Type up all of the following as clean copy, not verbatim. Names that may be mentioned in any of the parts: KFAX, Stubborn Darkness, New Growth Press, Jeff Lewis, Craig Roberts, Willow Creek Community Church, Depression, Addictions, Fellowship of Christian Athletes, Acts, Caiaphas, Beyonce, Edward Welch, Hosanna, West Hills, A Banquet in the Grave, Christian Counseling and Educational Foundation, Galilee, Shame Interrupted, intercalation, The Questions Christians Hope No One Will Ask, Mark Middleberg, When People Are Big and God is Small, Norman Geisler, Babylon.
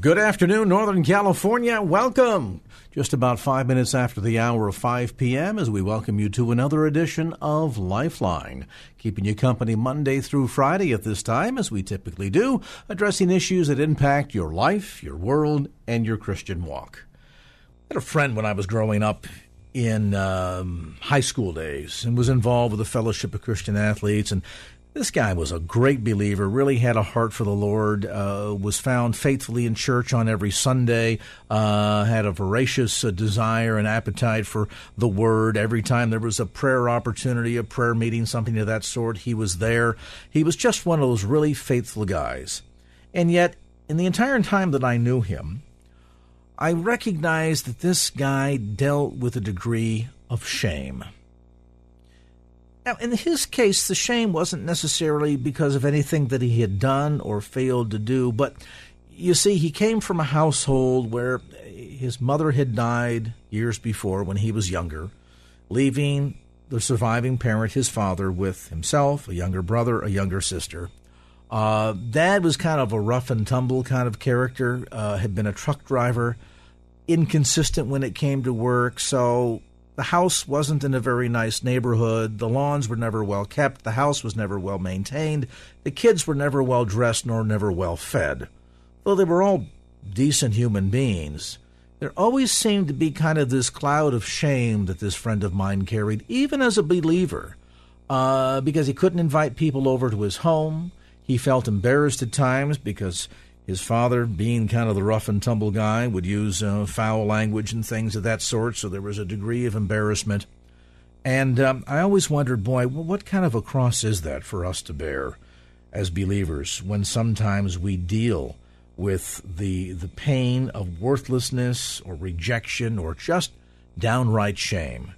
Good afternoon, Northern California. Welcome. Just about 5 minutes after the hour of 5 p.m. as we welcome you to another edition of Lifeline, keeping you company Monday through Friday at this time, as we typically do, addressing issues that impact your life, your world, and your Christian walk. I had a friend when I was growing up in high school days and was involved with the Fellowship of Christian Athletes, and this guy was a great believer, really had a heart for the Lord, was found faithfully in church on every Sunday, had a voracious desire and appetite for the Word. Every time there was a prayer opportunity, a prayer meeting, something of that sort, he was there. He was just one of those really faithful guys. And yet, in the entire time that I knew him, I recognized that this guy dealt with a degree of shame. Now, in his case, the shame wasn't necessarily because of anything that he had done or failed to do, but you see, he came from a household where his mother had died years before when he was younger, leaving the surviving parent, his father, with himself, a younger brother, a younger sister. Dad was kind of a rough and tumble kind of character, had been a truck driver, inconsistent when it came to work, so the house wasn't in a very nice neighborhood. The lawns were never well kept. The house was never well maintained. The kids were never well dressed nor never well fed. Though they were all decent human beings, there always seemed to be kind of this cloud of shame that this friend of mine carried, even as a believer, because he couldn't invite people over to his home. He felt embarrassed at times because his father, being kind of the rough-and-tumble guy, would use foul language and things of that sort, so there was a degree of embarrassment. And I always wondered, boy, what kind of a cross is that for us to bear as believers when sometimes we deal with the pain of worthlessness or rejection or just downright shame?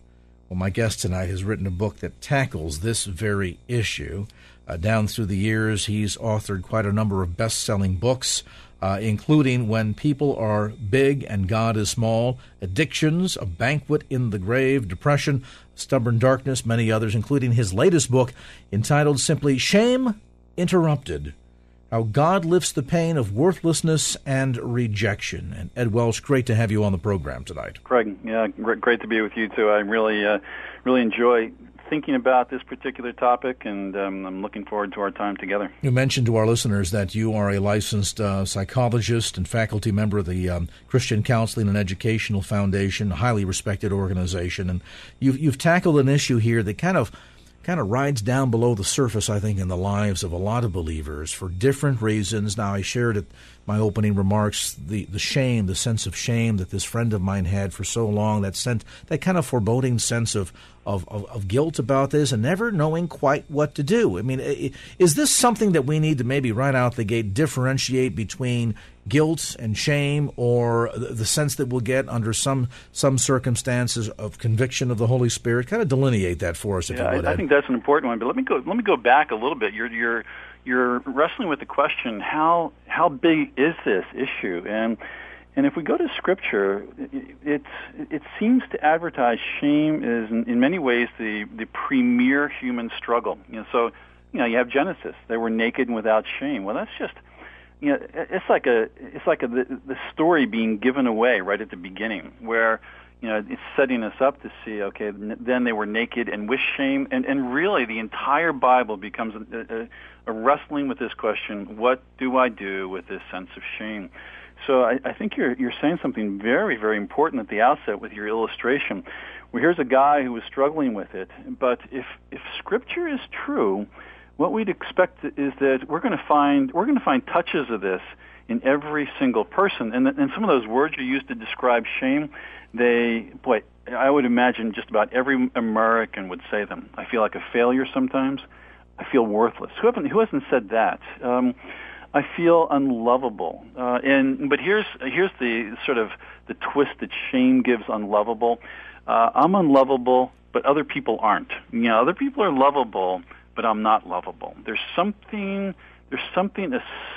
Well, my guest tonight has written a book that tackles this very issue. Down through the years, he's authored quite a number of best-selling books, including When People Are Big and God is Small, Addictions, A Banquet in the Grave, Depression, Stubborn Darkness, many others, including his latest book entitled simply Shame Interrupted, How God Lifts the Pain of Worthlessness and Rejection. And Ed Welch, great to have you on the program tonight. Craig, yeah, great to be with you, too. I really enjoy thinking about this particular topic, and I'm looking forward to our time together. You mentioned to our listeners that you are a licensed psychologist and faculty member of the Christian Counseling and Educational Foundation, a highly respected organization, and you've tackled an issue here that kind of rides down below the surface, I think, in the lives of a lot of believers for different reasons. Now, I shared at my opening remarks the shame, the sense of shame that this friend of mine had for so long, that kind of foreboding sense of guilt about this and never knowing quite what to do. I mean, is this something that we need to maybe right out the gate differentiate between guilt and shame, or the sense that we'll get under some circumstances of conviction of the Holy Spirit? Kind of delineate that for us, if you would. I think that's an important one. But let me go back a little bit. You're wrestling with the question: how big is this issue? And if we go to Scripture, it seems to advertise shame is in many ways the premier human struggle. So you have Genesis. They were naked and without shame. Well, that's just, it's like the story being given away right at the beginning, where it's setting us up to see, okay, then they were naked and with shame, and really the entire Bible becomes a wrestling with this question: what do I do with this sense of shame? So I think you're saying something very, very important at the outset with your illustration. Well, here's a guy who was struggling with it, but if Scripture is true, what we'd expect is that we're going to find touches of this in every single person. And some of those words you use to describe shame, I would imagine just about every American would say them. I feel like a failure sometimes. I feel worthless. Who hasn't said that? I feel unlovable. But here's the sort of the twist that shame gives unlovable. I'm unlovable, but other people aren't. You know, other people are lovable, but I'm not lovable. There's something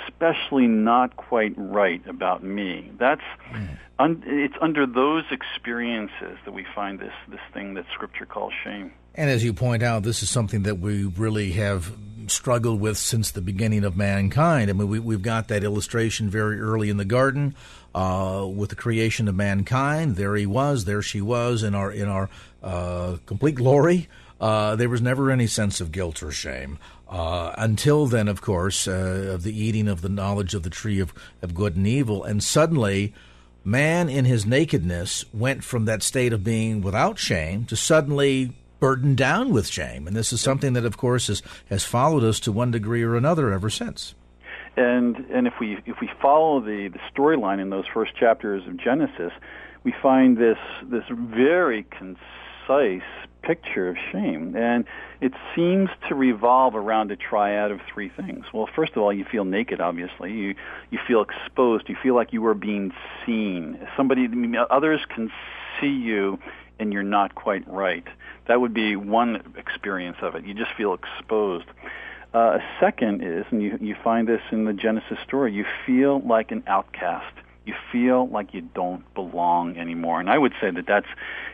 especially not quite right about me. It's under those experiences that we find this thing that Scripture calls shame. And as you point out, this is something that we really have struggled with since the beginning of mankind. I mean, we've got that illustration very early in the garden with the creation of mankind. There he was, there she was, in our complete glory. There was never any sense of guilt or shame. Until then, of course, of the eating of the knowledge of the tree of good and evil. And suddenly, man in his nakedness went from that state of being without shame to suddenly burdened down with shame. And this is something that, of course, has followed us to one degree or another ever since. And if we follow the storyline in those first chapters of Genesis, we find this very concise picture of shame, and it seems to revolve around a triad of three things. Well, first of all, you feel naked, obviously. You feel exposed. You feel like you are being seen. Others can see you, and you're not quite right. That would be one experience of it. You just feel exposed. Second is, and you find this in the Genesis story, you feel like an outcast. You feel like you don't belong anymore. And I would say that's,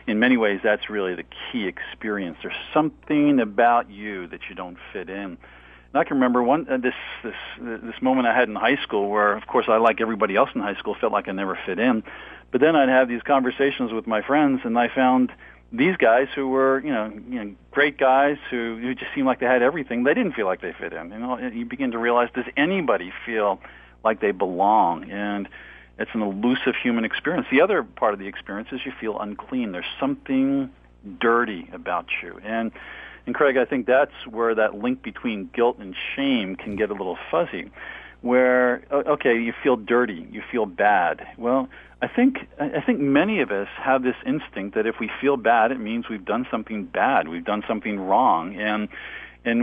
in many ways, that's really the key experience. There's something about you that you don't fit in. And I can remember this moment I had in high school where, of course, I, like everybody else in high school, felt like I never fit in. But then I'd have these conversations with my friends, and I found these guys who were, great guys who just seemed like they had everything. They didn't feel like they fit in. You know, you begin to realize, does anybody feel like they belong? And it's an elusive human experience. The other part of the experience is you feel unclean. There's something dirty about you. And Craig, I think that's where that link between guilt and shame can get a little fuzzy, where, okay, you feel dirty, you feel bad. Well, I think many of us have this instinct that if we feel bad, it means we've done something bad, we've done something wrong, and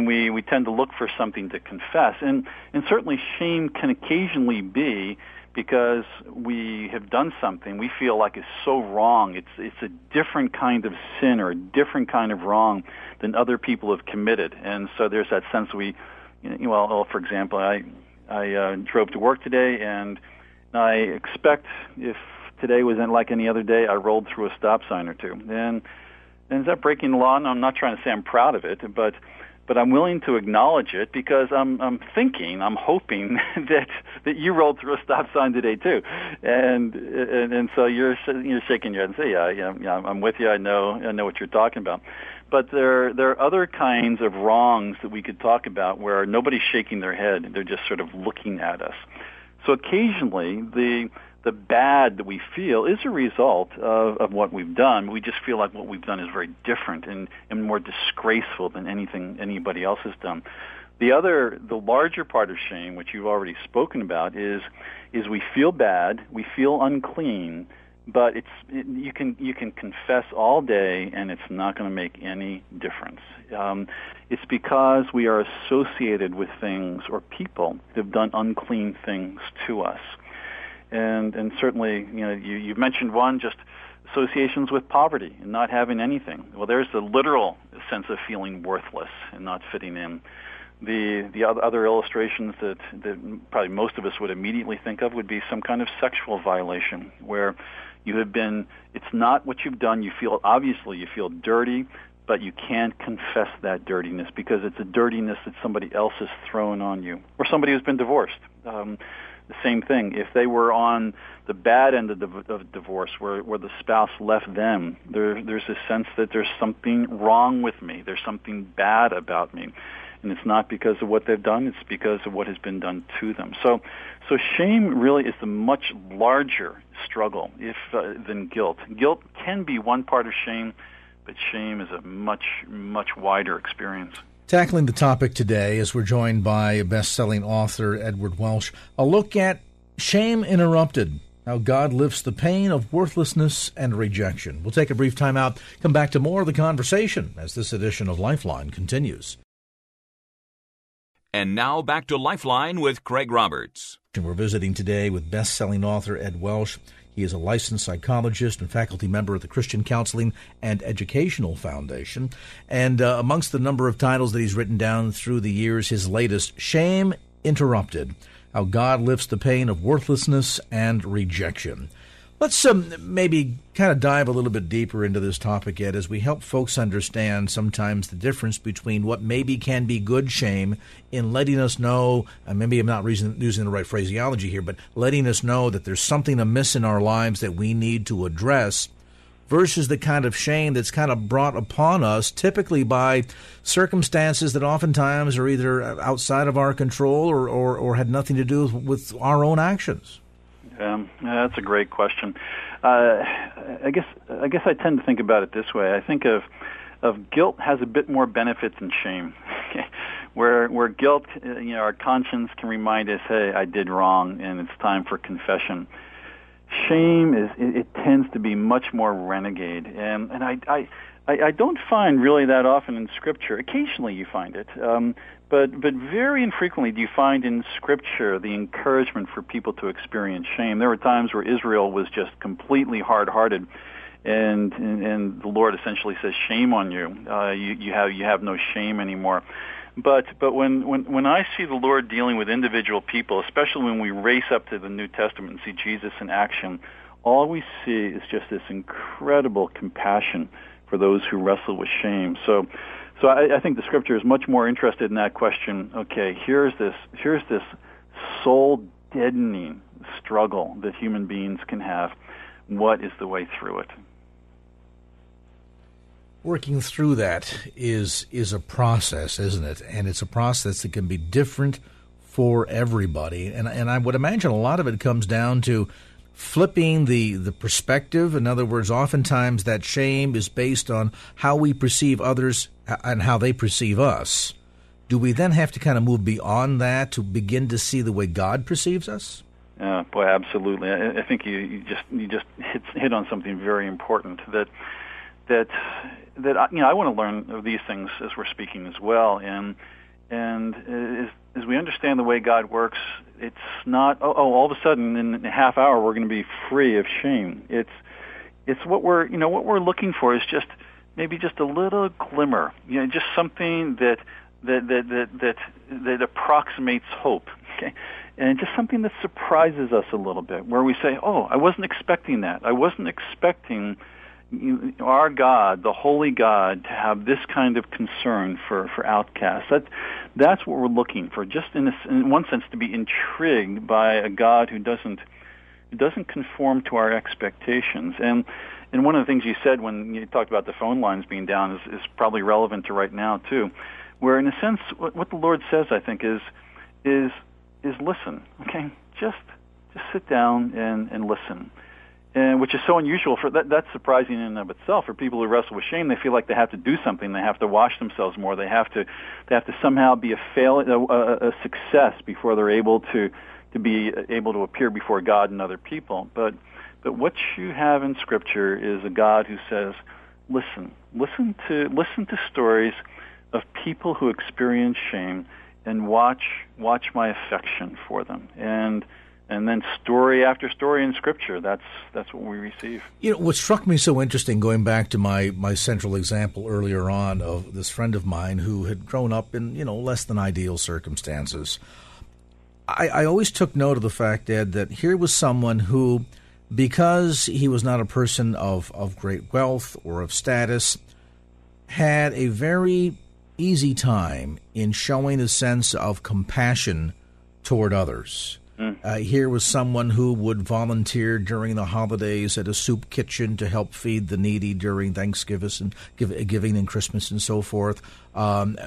we tend to look for something to confess. And certainly shame can occasionally be because we have done something we feel like is so wrong. It's a different kind of sin or a different kind of wrong than other people have committed. And so there's that sense for example, I drove to work today, and I expect if today was like any other day, I rolled through a stop sign or two. And is that breaking the law? And I'm not trying to say I'm proud of it, but I'm willing to acknowledge it because I'm hoping that you rolled through a stop sign today too, and so you're shaking your head and say, yeah, I'm with you. I know what you're talking about. But there are other kinds of wrongs that we could talk about where nobody's shaking their head; they're just sort of looking at us. So occasionally, the bad that we feel is a result of what we've done. We just feel like what we've done is very different and more disgraceful than anything anybody else has done. The larger part of shame, which you've already spoken about, is we feel bad, we feel unclean, but you can confess all day and it's not going to make any difference. It's because we are associated with things or people that have done unclean things to us. And certainly, you've mentioned one, just associations with poverty and not having anything. Well, there's the literal sense of feeling worthless and not fitting in. The other illustrations that probably most of us would immediately think of would be some kind of sexual violation where it's not what you've done. You feel dirty, but you can't confess that dirtiness because it's a dirtiness that somebody else has thrown on you, or somebody who's been divorced. The same thing. If they were on the bad end of divorce, where the spouse left them, there's a sense that there's something wrong with me. There's something bad about me, and it's not because of what they've done. It's because of what has been done to them. So shame really is the much larger struggle than guilt. Guilt can be one part of shame, but shame is a much, much wider experience. Tackling the topic today, as we're joined by best-selling author Edward Welch, a look at Shame Interrupted, How God Lifts the Pain of Worthlessness and Rejection. We'll take a brief time out, come back to more of the conversation as this edition of Lifeline continues. And now back to Lifeline with Craig Roberts. We're visiting today with best-selling author Ed Welch. He is a licensed psychologist and faculty member at the Christian Counseling and Educational Foundation. And amongst the number of titles that he's written down through the years, his latest, Shame Interrupted, How God Lifts the Pain of Worthlessness and Rejection. Let's maybe kind of dive a little bit deeper into this topic, Ed, as we help folks understand sometimes the difference between what maybe can be good shame in letting us know, and maybe I'm not using the right phraseology here, but letting us know that there's something amiss in our lives that we need to address, versus the kind of shame that's kind of brought upon us typically by circumstances that oftentimes are either outside of our control or had nothing to do with our own actions. That's a great question. I guess I tend to think about it this way. I think of guilt has a bit more benefit than shame. where guilt, our conscience can remind us, hey, I did wrong, and it's time for confession. Shame it tends to be much more renegade, and I don't find really that often in Scripture. Occasionally you find it, but very infrequently do you find in Scripture the encouragement for people to experience shame. There were times where Israel was just completely hard-hearted, and the Lord essentially says, "Shame on you! You have no shame anymore." But when I see the Lord dealing with individual people, especially when we race up to the New Testament and see Jesus in action, all we see is just this incredible compassion for those who wrestle with shame. So I think the Scripture is much more interested in that question. Okay, here's this soul-deadening struggle that human beings can have. What is the way through it? Working through that is a process, isn't it? And it's a process that can be different for everybody. And I would imagine a lot of it comes down to flipping the perspective. In other words, oftentimes that shame is based on how we perceive others and how they perceive us. Do we then have to kind of move beyond that to begin to see the way God perceives us? Boy, absolutely. I think you just hit on something very important, that I want to learn of these things as we're speaking as well. And as we understand the way God works, it's not, all of a sudden in a half hour we're going to be free of shame. It's what we're looking for is just maybe just a little glimmer, just something that approximates hope, okay? And just something that surprises us a little bit, where we say, "Oh, I wasn't expecting that. I wasn't expecting our God, the Holy God, to have this kind of concern for outcasts." That's what we're looking for. Just in one sense, to be intrigued by a God who doesn't conform to our expectations. And one of the things you said when you talked about the phone lines being down is probably relevant to right now too, where in a sense what the Lord says, I think, is listen. Okay, just sit down and listen. And which is so unusual for that's surprising in and of itself. For people who wrestle with shame, they feel like they have to do something. They have to wash themselves more. They have to somehow be a success before they're able to be able to appear before God and other people. But what you have in Scripture is a God who says, listen to stories of people who experience shame, and watch my affection for them. And then story after story in Scripture, that's what we receive. What struck me so interesting, going back to my central example earlier on of this friend of mine who had grown up in, less than ideal circumstances, I always took note of the fact, Ed, that here was someone who, because he was not a person of great wealth or of status, had a very easy time in showing a sense of compassion toward others. Here was someone who would volunteer during the holidays at a soup kitchen to help feed the needy during Thanksgiving and giving and Christmas and so forth,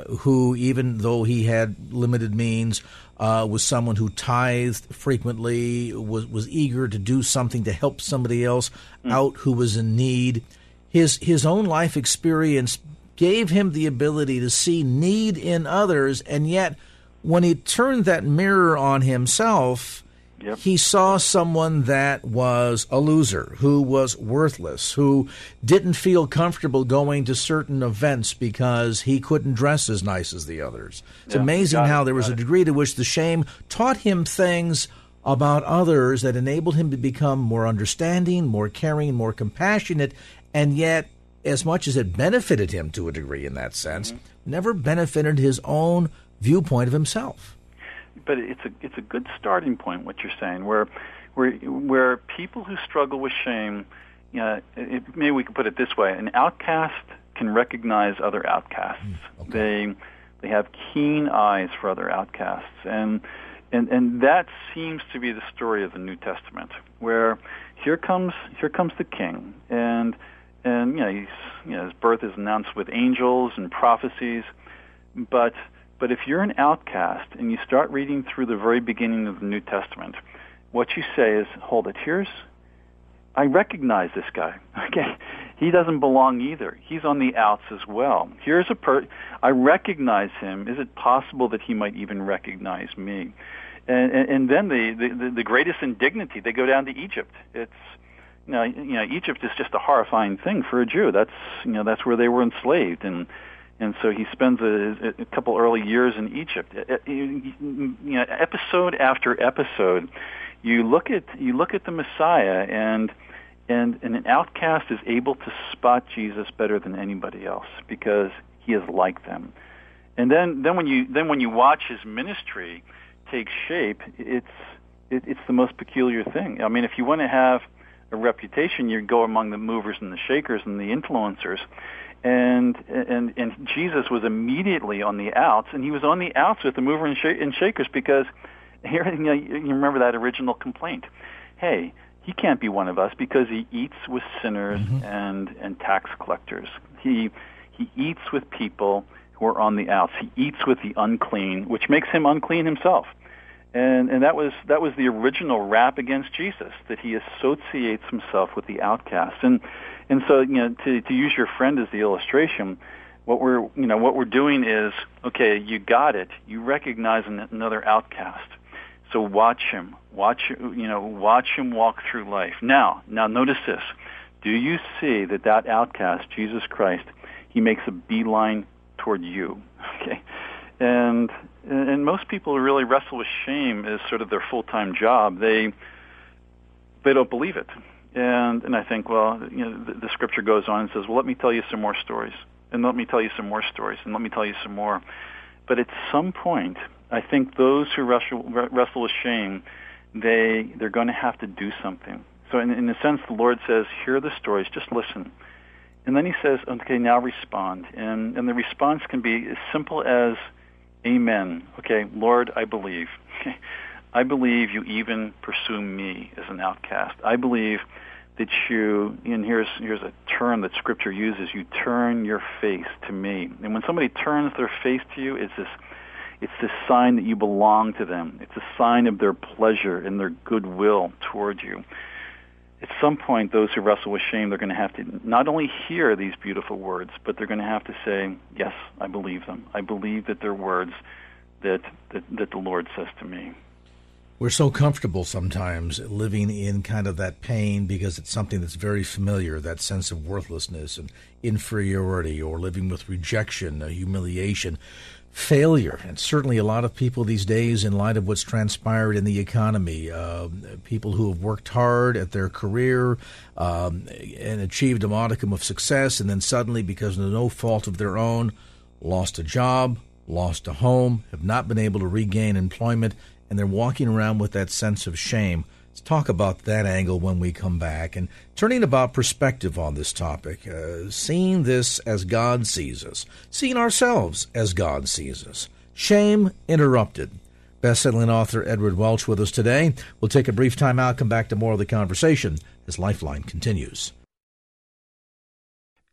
who, even though he had limited means, was someone who tithed frequently, was eager to do something to help somebody else out who was in need. His own life experience gave him the ability to see need in others, and yet when he turned that mirror on himself, Yep. He saw someone that was a loser, who was worthless, who didn't feel comfortable going to certain events because he couldn't dress as nice as the others. It's amazing how there was a degree to which the shame taught him things about others that enabled him to become more understanding, more caring, more compassionate, and yet, as much as it benefited him to a degree in that sense, never benefited his own viewpoint of himself. But it's a good starting point, what you're saying, where people who struggle with shame, you know, maybe we could put it this way: an outcast can recognize other outcasts. They have keen eyes for other outcasts, and that seems to be the story of the New Testament, where here comes the King, and you know, his birth is announced with angels and prophecies, But if you're an outcast and you start reading through the very beginning of the New Testament, what you say is, hold it, I recognize this guy. Okay, he doesn't belong either. He's on the outs as well. I recognize him. Is it possible that he might even recognize me? And then the greatest indignity, they go down to Egypt. It's you know Egypt is just a horrifying thing for a Jew. That's where they were enslaved. And so he spends a couple early years in Egypt. You know, episode after episode, you look at the Messiah, and an outcast is able to spot Jesus better than anybody else because he is like them. And then when you watch his ministry take shape, it's the most peculiar thing. I mean, if you want to have a reputation, you go among the movers and the shakers and the influencers. And Jesus was immediately on the outs, and he was on the outs with the mover and shakers because you remember that original complaint. Hey, he can't be one of us because he eats with sinners and tax collectors. He eats with people who are on the outs. He eats with the unclean, which makes him unclean himself. And that was the original rap against Jesus, that he associates himself with the outcast. And so, you know, to use your friend as the illustration, what we're doing is, okay, you got it. You recognize another outcast. So watch him walk through life. Now notice this. Do you see that outcast, Jesus Christ, he makes a beeline toward you? Okay. And most people who really wrestle with shame as sort of their full-time job, they don't believe it. And I think, well, you know, the scripture goes on and says, well, let me tell you some more stories, and let me tell you some more stories, and let me tell you some more. But at some point, I think those who wrestle with shame, they're going to have to do something. So in a sense, the Lord says, hear the stories, just listen. And then he says, okay, now respond. And the response can be as simple as, Amen. Okay, Lord, I believe. Okay. I believe you even pursue me as an outcast. I believe that you, and here's a term that Scripture uses, you turn your face to me. And when somebody turns their face to you, it's this sign that you belong to them. It's a sign of their pleasure and their goodwill toward you. At some point, those who wrestle with shame, they're going to have to not only hear these beautiful words, but they're going to have to say, yes, I believe them. I believe that they're words that the Lord says to me. We're so comfortable sometimes living in kind of that pain because it's something that's very familiar, that sense of worthlessness and inferiority, or living with rejection, humiliation, failure. And certainly a lot of people these days, in light of what's transpired in the economy, people who have worked hard at their career and achieved a modicum of success, and then suddenly, because of no fault of their own, lost a job, lost a home, have not been able to regain employment, and they're walking around with that sense of shame. Let's talk about that angle when we come back. And turning about perspective on this topic, seeing this as God sees us, seeing ourselves as God sees us. Shame Interrupted. Best-selling author Edward Welch with us today. We'll take a brief time out, come back to more of the conversation as Lifeline continues.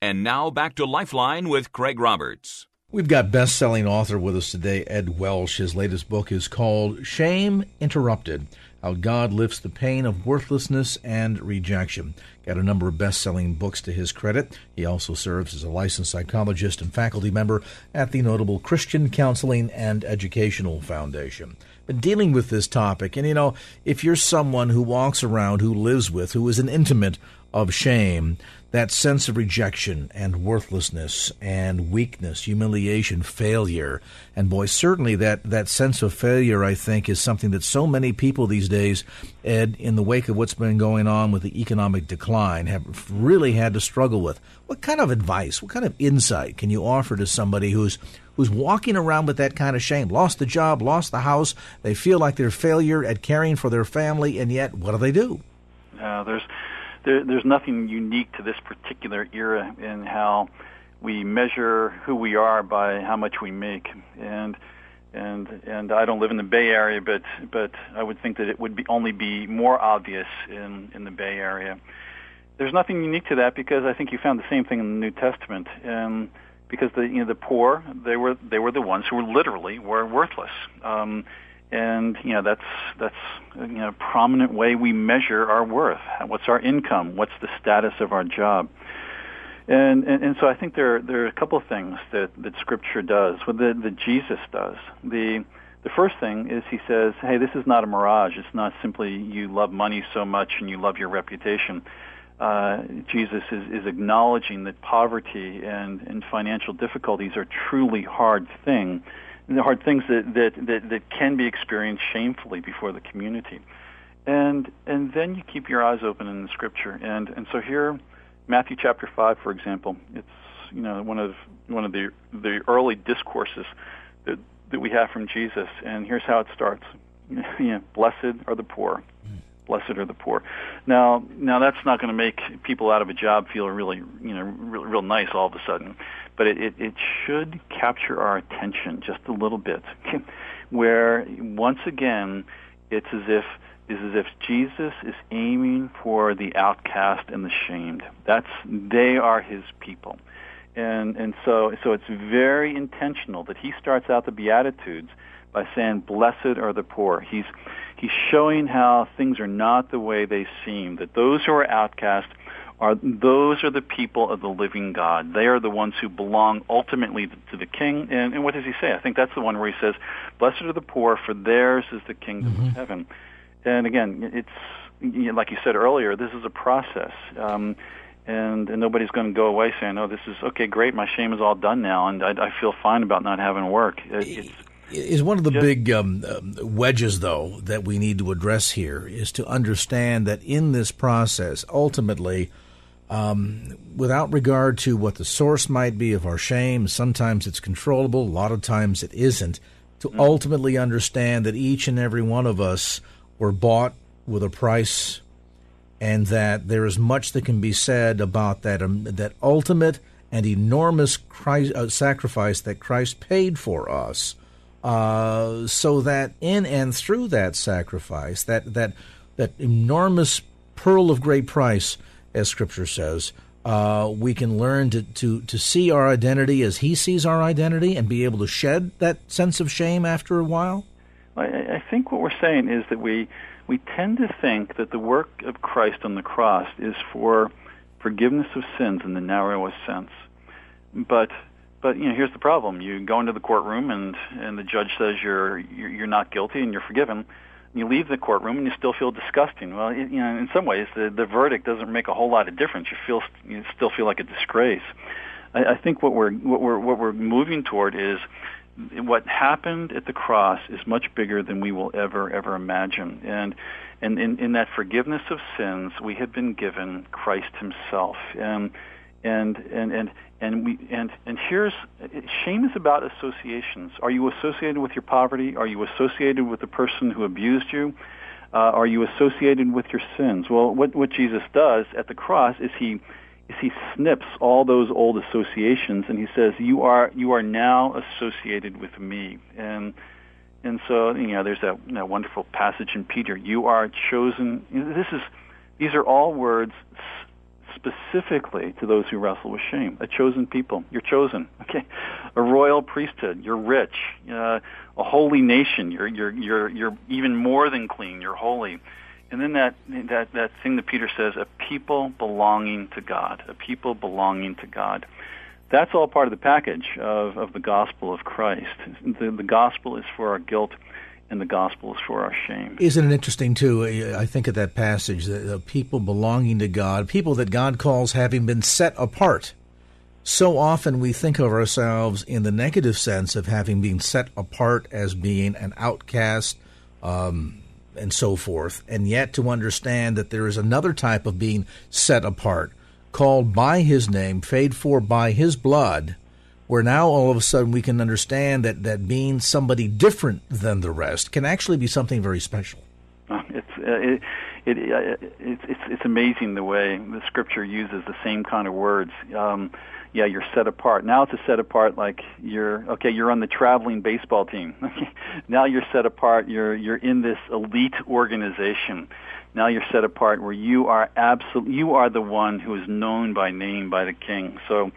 And now back to Lifeline with Craig Roberts. We've got best-selling author with us today, Ed Welch. His latest book is called Shame Interrupted, How God Lifts the Pain of Worthlessness and Rejection. Got a number of best-selling books to his credit. He also serves as a licensed psychologist and faculty member at the notable Christian Counseling and Educational Foundation. Been dealing with this topic, and you know, if you're someone who walks around, who lives with, who is an intimate of shame, that sense of rejection and worthlessness and weakness, humiliation, failure. And boy, certainly that sense of failure, I think, is something that so many people these days, Ed, in the wake of what's been going on with the economic decline, have really had to struggle with. What kind of advice, what kind of insight can you offer to somebody who's walking around with that kind of shame? Lost the job, lost the house, they feel like they're a failure at caring for their family, and yet what do they do? There's nothing unique to this particular era in how we measure who we are by how much we make. And I don't live in the Bay Area, but I would think that it would only be more obvious in the Bay Area. There's nothing unique to that because I think you found the same thing in the New Testament. Because the poor, they were the ones who were literally worthless. That's a prominent way we measure our worth. What's our income? What's the status of our job? And so I think there are a couple of things that Scripture does, that Jesus does. The first thing is he says, hey, this is not a mirage. It's not simply you love money so much and you love your reputation. Jesus is acknowledging that poverty and financial difficulties are truly hard things. The hard things that can be experienced shamefully before the community. And then you keep your eyes open in the Scripture. And so here, Matthew chapter 5, for example, it's one of the early discourses that we have from Jesus. And here's how it starts. Blessed are the poor. Blessed are the poor. Now that's not going to make people out of a job feel really nice all of a sudden, but it should capture our attention just a little bit, where once again it's as if Jesus is aiming for the outcast and the shamed. They are his people, and so it's very intentional that he starts out the Beatitudes by saying, "Blessed are the poor." He's showing how things are not the way they seem, that those who are outcast are the people of the living God. They are the ones who belong ultimately to the King. And what does he say? I think that's the one where he says, "Blessed are the poor, for theirs is the kingdom of heaven." And again, it's like you said earlier, this is a process. And nobody's going to go away saying, "Oh, this is okay, great, my shame is all done now, and I feel fine about not having work." It's one of the big wedges, though, that we need to address here is to understand that in this process, ultimately, without regard to what the source might be of our shame, sometimes it's controllable, a lot of times it isn't, to ultimately understand that each and every one of us were bought with a price and that there is much that can be said about that ultimate and enormous sacrifice that Christ paid for us. So that in and through that sacrifice, that enormous pearl of great price, as Scripture says, we can learn to see our identity as he sees our identity and be able to shed that sense of shame after a while? I think what we're saying is that we tend to think that the work of Christ on the cross is for forgiveness of sins in the narrowest sense. But here's the problem. You go into the courtroom and the judge says you're not guilty and you're forgiven. You leave the courtroom and you still feel disgusting. Well, in some ways the verdict doesn't make a whole lot of difference. You still feel like a disgrace. I think what we're moving toward is what happened at the cross is much bigger than we will ever imagine. And in that forgiveness of sins, we have been given Christ himself. And here's shame is about associations. Are you associated with your poverty? Are you associated with the person who abused you? Are you associated with your sins? Well, what Jesus does at the cross is he snips all those old associations and he says, You are now associated with me. And so there's that wonderful passage in Peter. You are chosen. These are all words specifically to those who wrestle with shame, a chosen people. You're chosen, okay? A royal priesthood. You're rich. A holy nation. You're even more than clean. You're holy. And then that thing that Peter says, a people belonging to God. A people belonging to God. That's all part of the package of the gospel of Christ. The gospel is for our guilt, and the gospel is for our shame. Isn't it interesting, too, I think of that passage, the people belonging to God, people that God calls having been set apart. So often we think of ourselves in the negative sense of having been set apart as being an outcast and so forth, and yet to understand that there is another type of being set apart, called by his name, paid for by his blood, where now all of a sudden we can understand that being somebody different than the rest can actually be something very special. It's amazing the way the Scripture uses the same kind of words. You're set apart. Now it's a set apart like you're on the traveling baseball team. Now you're set apart. You're in this elite organization. Now you're set apart where you are the one who is known by name by the King. So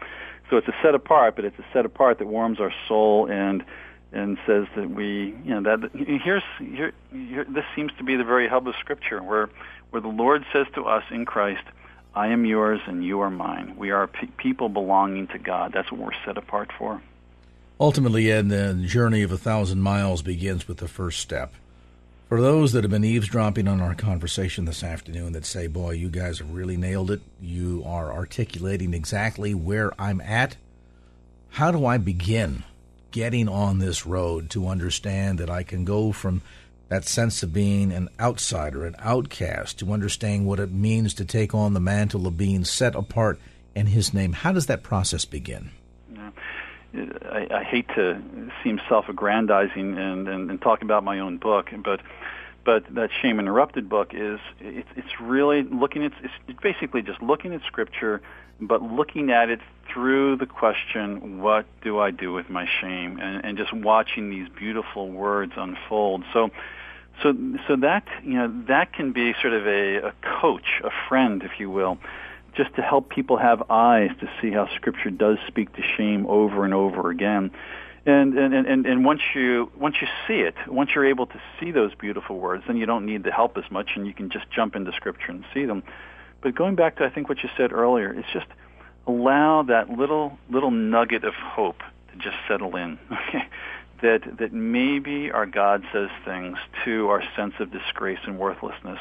it's a set apart, but it's a set apart that warms our soul and says that this seems to be the very hub of Scripture where the Lord says to us in Christ, I am yours and you are mine. We are people belonging to God. That's what we're set apart for. Ultimately, Ed, the journey of 1,000 miles begins with the first step. For those that have been eavesdropping on our conversation this afternoon that say, boy, you guys have really nailed it. You are articulating exactly where I'm at. How do I begin getting on this road to understand that I can go from that sense of being an outsider, an outcast, to understanding what it means to take on the mantle of being set apart in his name? How does that process begin? I hate to seem self-aggrandizing and talk about my own book, but that Shame Interrupted book it's really looking at, it's basically just looking at Scripture, but looking at it through the question, what do I do with my shame? And just watching these beautiful words unfold. So that that can be sort of a coach, a friend, if you will, just to help people have eyes to see how Scripture does speak to shame over and over again. And once you see it, once you're able to see those beautiful words, then you don't need the help as much, and you can just jump into Scripture and see them. But going back to, I think, what you said earlier, it's just allow that little nugget of hope to just settle in, okay? That maybe our God says things to our sense of disgrace and worthlessness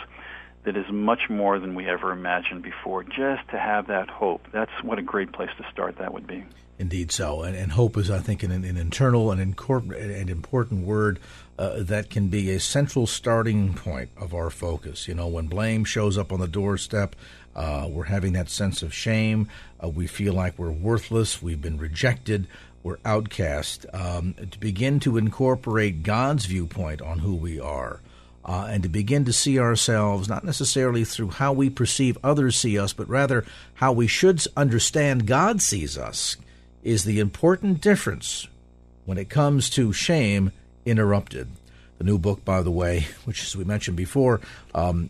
that is much more than we ever imagined before, just to have that hope. That's what a great place to start that would be. Indeed so. And hope is, I think, an internal and important word that can be a central starting point of our focus. When blame shows up on the doorstep, we're having that sense of shame. We feel like we're worthless. We've been rejected. We're outcast. To begin to incorporate God's viewpoint on who we are, and to begin to see ourselves not necessarily through how we perceive others see us, but rather how we should understand God sees us, is the important difference when it comes to Shame Interrupted. The new book, by the way, which, as we mentioned before,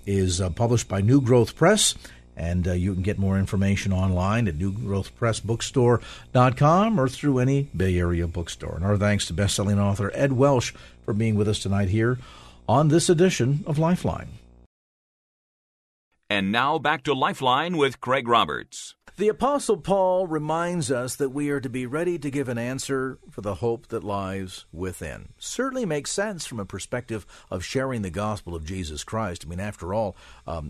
is published by New Growth Press, and you can get more information online at newgrowthpressbookstore.com or through any Bay Area bookstore. And our thanks to best-selling author Ed Welch for being with us tonight here on this edition of Lifeline. And now back to Lifeline with Craig Roberts. The Apostle Paul reminds us that we are to be ready to give an answer for the hope that lies within. Certainly makes sense from a perspective of sharing the gospel of Jesus Christ. I mean, after all,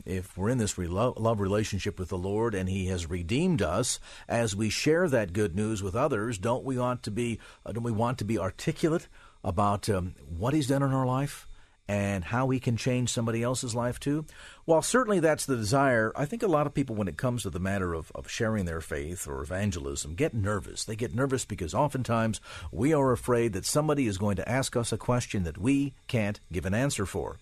if we're in this love relationship with the Lord and He has redeemed us, as we share that good news with others, don't we want to be articulate about what He's done in our life and how we can change somebody else's life too? While certainly that's the desire, I think a lot of people, when it comes to the matter of sharing their faith or evangelism, get nervous. They get nervous because oftentimes we are afraid that somebody is going to ask us a question that we can't give an answer for.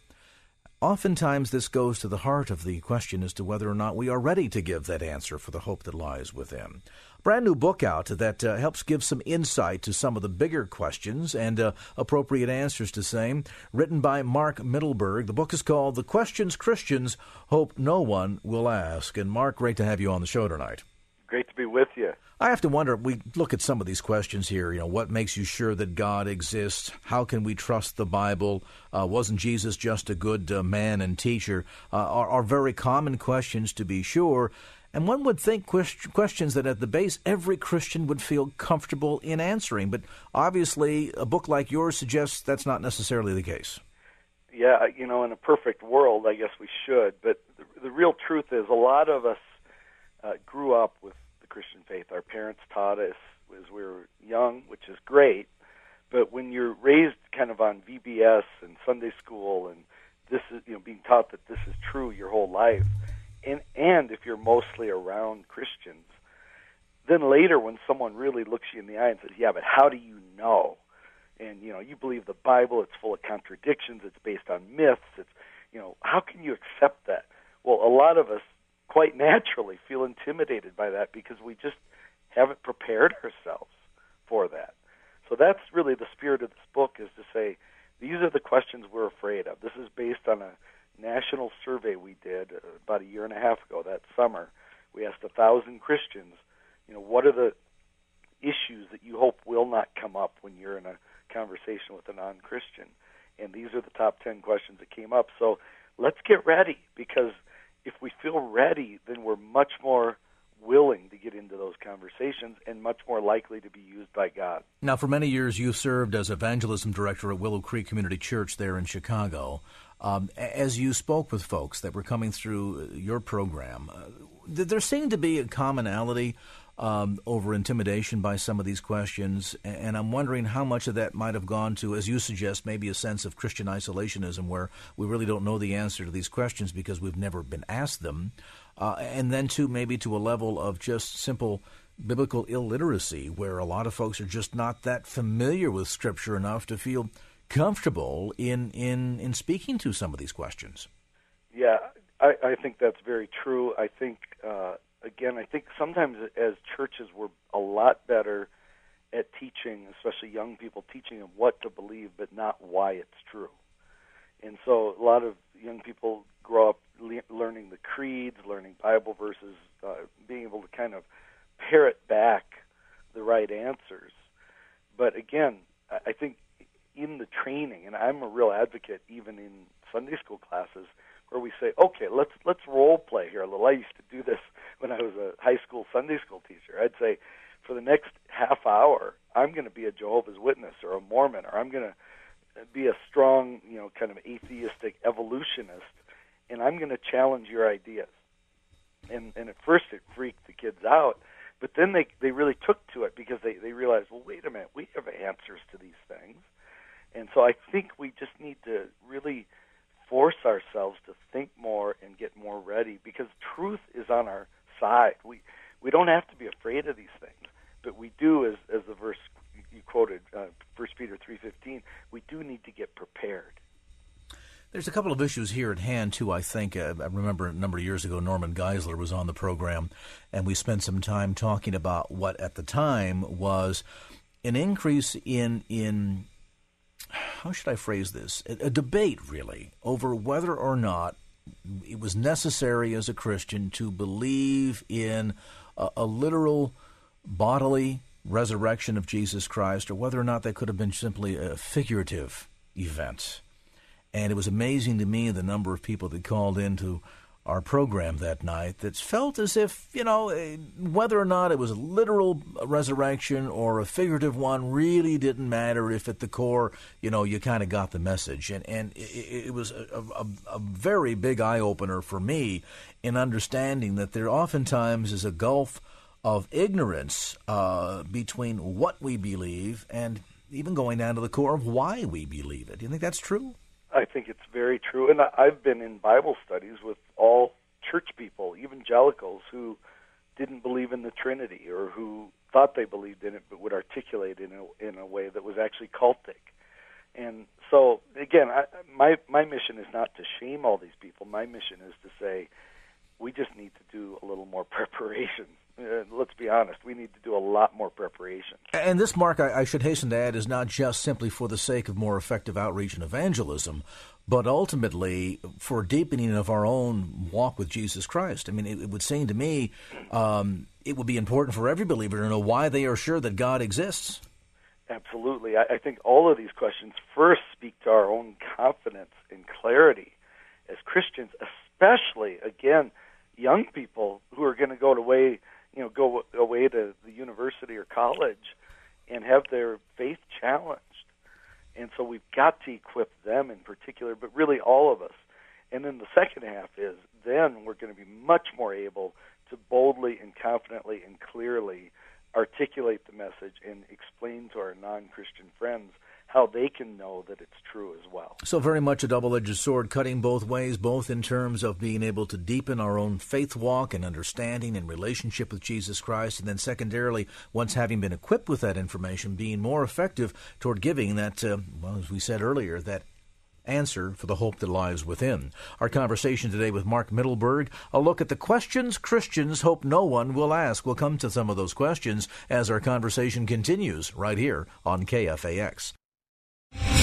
Oftentimes this goes to the heart of the question as to whether or not we are ready to give that answer for the hope that lies within. Brand new book out that helps give some insight to some of the bigger questions and appropriate answers to same, written by Mark Middleberg. The book is called The Questions Christians Hope No One Will Ask. And Mark, great to have you on the show tonight. Great to be with you. I have to wonder, we look at some of these questions here, what makes you sure that God exists? How can we trust the Bible? Wasn't Jesus just a good man and teacher? Are very common questions, to be sure. And one would think questions that at the base every Christian would feel comfortable in answering. But obviously, a book like yours suggests that's not necessarily the case. Yeah, in a perfect world, I guess we should. But the real truth is a lot of us grew up with the Christian faith. Our parents taught us as we were young, which is great. But when you're raised kind of on VBS and Sunday school and this is, being taught that this is true your whole life, and if you're mostly around Christians, then later when someone really looks you in the eye and says, yeah, but how do you know? And, you believe the Bible, it's full of contradictions, it's based on myths, it's, how can you accept that? Well, a lot of us quite naturally feel intimidated by that because we just haven't prepared ourselves for that. So that's really the spirit of this book, is to say, these are the questions we're afraid of. This is based on a national survey we did about a year and a half ago that summer. We asked 1,000 Christians, what are the issues that you hope will not come up when you're in a conversation with a non-Christian? And these are the top 10 questions that came up. So let's get ready, because if we feel ready, then we're much more willing to get into those conversations and much more likely to be used by God. Now, for many years, you served as evangelism director at Willow Creek Community Church there in Chicago. As you spoke with folks that were coming through your program, there seemed to be a commonality over intimidation by some of these questions, and I'm wondering how much of that might have gone to, as you suggest, maybe a sense of Christian isolationism where we really don't know the answer to these questions because we've never been asked them, and then, too, maybe to a level of just simple biblical illiteracy where a lot of folks are just not that familiar with Scripture enough to feel comfortable in speaking to some of these questions. Yeah, I think that's very true. I think, I think sometimes as churches we're a lot better at teaching, especially young people, teaching them what to believe but not why it's true. And so a lot of young people grow up learning the creeds, learning Bible verses, being able to kind of parrot back the right answers. But again, I think in the training, and I'm a real advocate even in Sunday school classes, where we say, okay, let's role play here a little. I used to do this when I was a high school Sunday school teacher. I'd say, for the next half hour, I'm going to be a Jehovah's Witness or a Mormon, or I'm going to be a strong, kind of atheistic evolutionist, and I'm going to challenge your ideas. And at first it freaked the kids out, but then they really took to it because they realized, well, wait a minute, we have answers to these things. And so I think we just need to really force ourselves to think more and get more ready, because truth is on our side. We don't have to be afraid of these things, but we do, as the verse you quoted, 1 Peter 3:15, we do need to get prepared. There's a couple of issues here at hand, too, I think. I remember a number of years ago, Norman Geisler was on the program, and we spent some time talking about what at the time was an increase in how should I phrase this? A debate, really, over whether or not it was necessary as a Christian to believe in a literal bodily resurrection of Jesus Christ, or whether or not that could have been simply a figurative event. And it was amazing to me the number of people that called into our program that night that felt as if, whether or not it was a literal resurrection or a figurative one really didn't matter if at the core, you kind of got the message. And it was a very big eye-opener for me in understanding that there oftentimes is a gulf of ignorance between what we believe and even going down to the core of why we believe it. Do you think that's true? I think it's very true, and I've been in Bible studies with all church people, evangelicals, who didn't believe in the Trinity or who thought they believed in it but would articulate in a way that was actually cultic. And so, again, my mission is not to shame all these people. My mission is to say we just need to do a little more preparation. Let's be honest, we need to do a lot more preparation. And this, Mark, I should hasten to add, is not just simply for the sake of more effective outreach and evangelism, but ultimately for deepening of our own walk with Jesus Christ. I mean, it would seem to me it would be important for every believer to know why they are sure that God exists. Absolutely. I think all of these questions first speak to our own confidence and clarity as Christians, especially, again, young people who are going to go away to the university or college and have their faith challenged. And so we've got to equip them in particular, but really all of us. And then the second half is then we're going to be much more able to boldly and confidently and clearly articulate the message and explain to our non-Christian friends how they can know that it's true as well. So very much a double-edged sword, cutting both ways, both in terms of being able to deepen our own faith walk and understanding and relationship with Jesus Christ, and then secondarily, once having been equipped with that information, being more effective toward giving that, well, as we said earlier, that answer for the hope that lies within. Our conversation today with Mark Middleberg, a look at the questions Christians hope no one will ask. We'll come to some of those questions as our conversation continues right here on KFAX.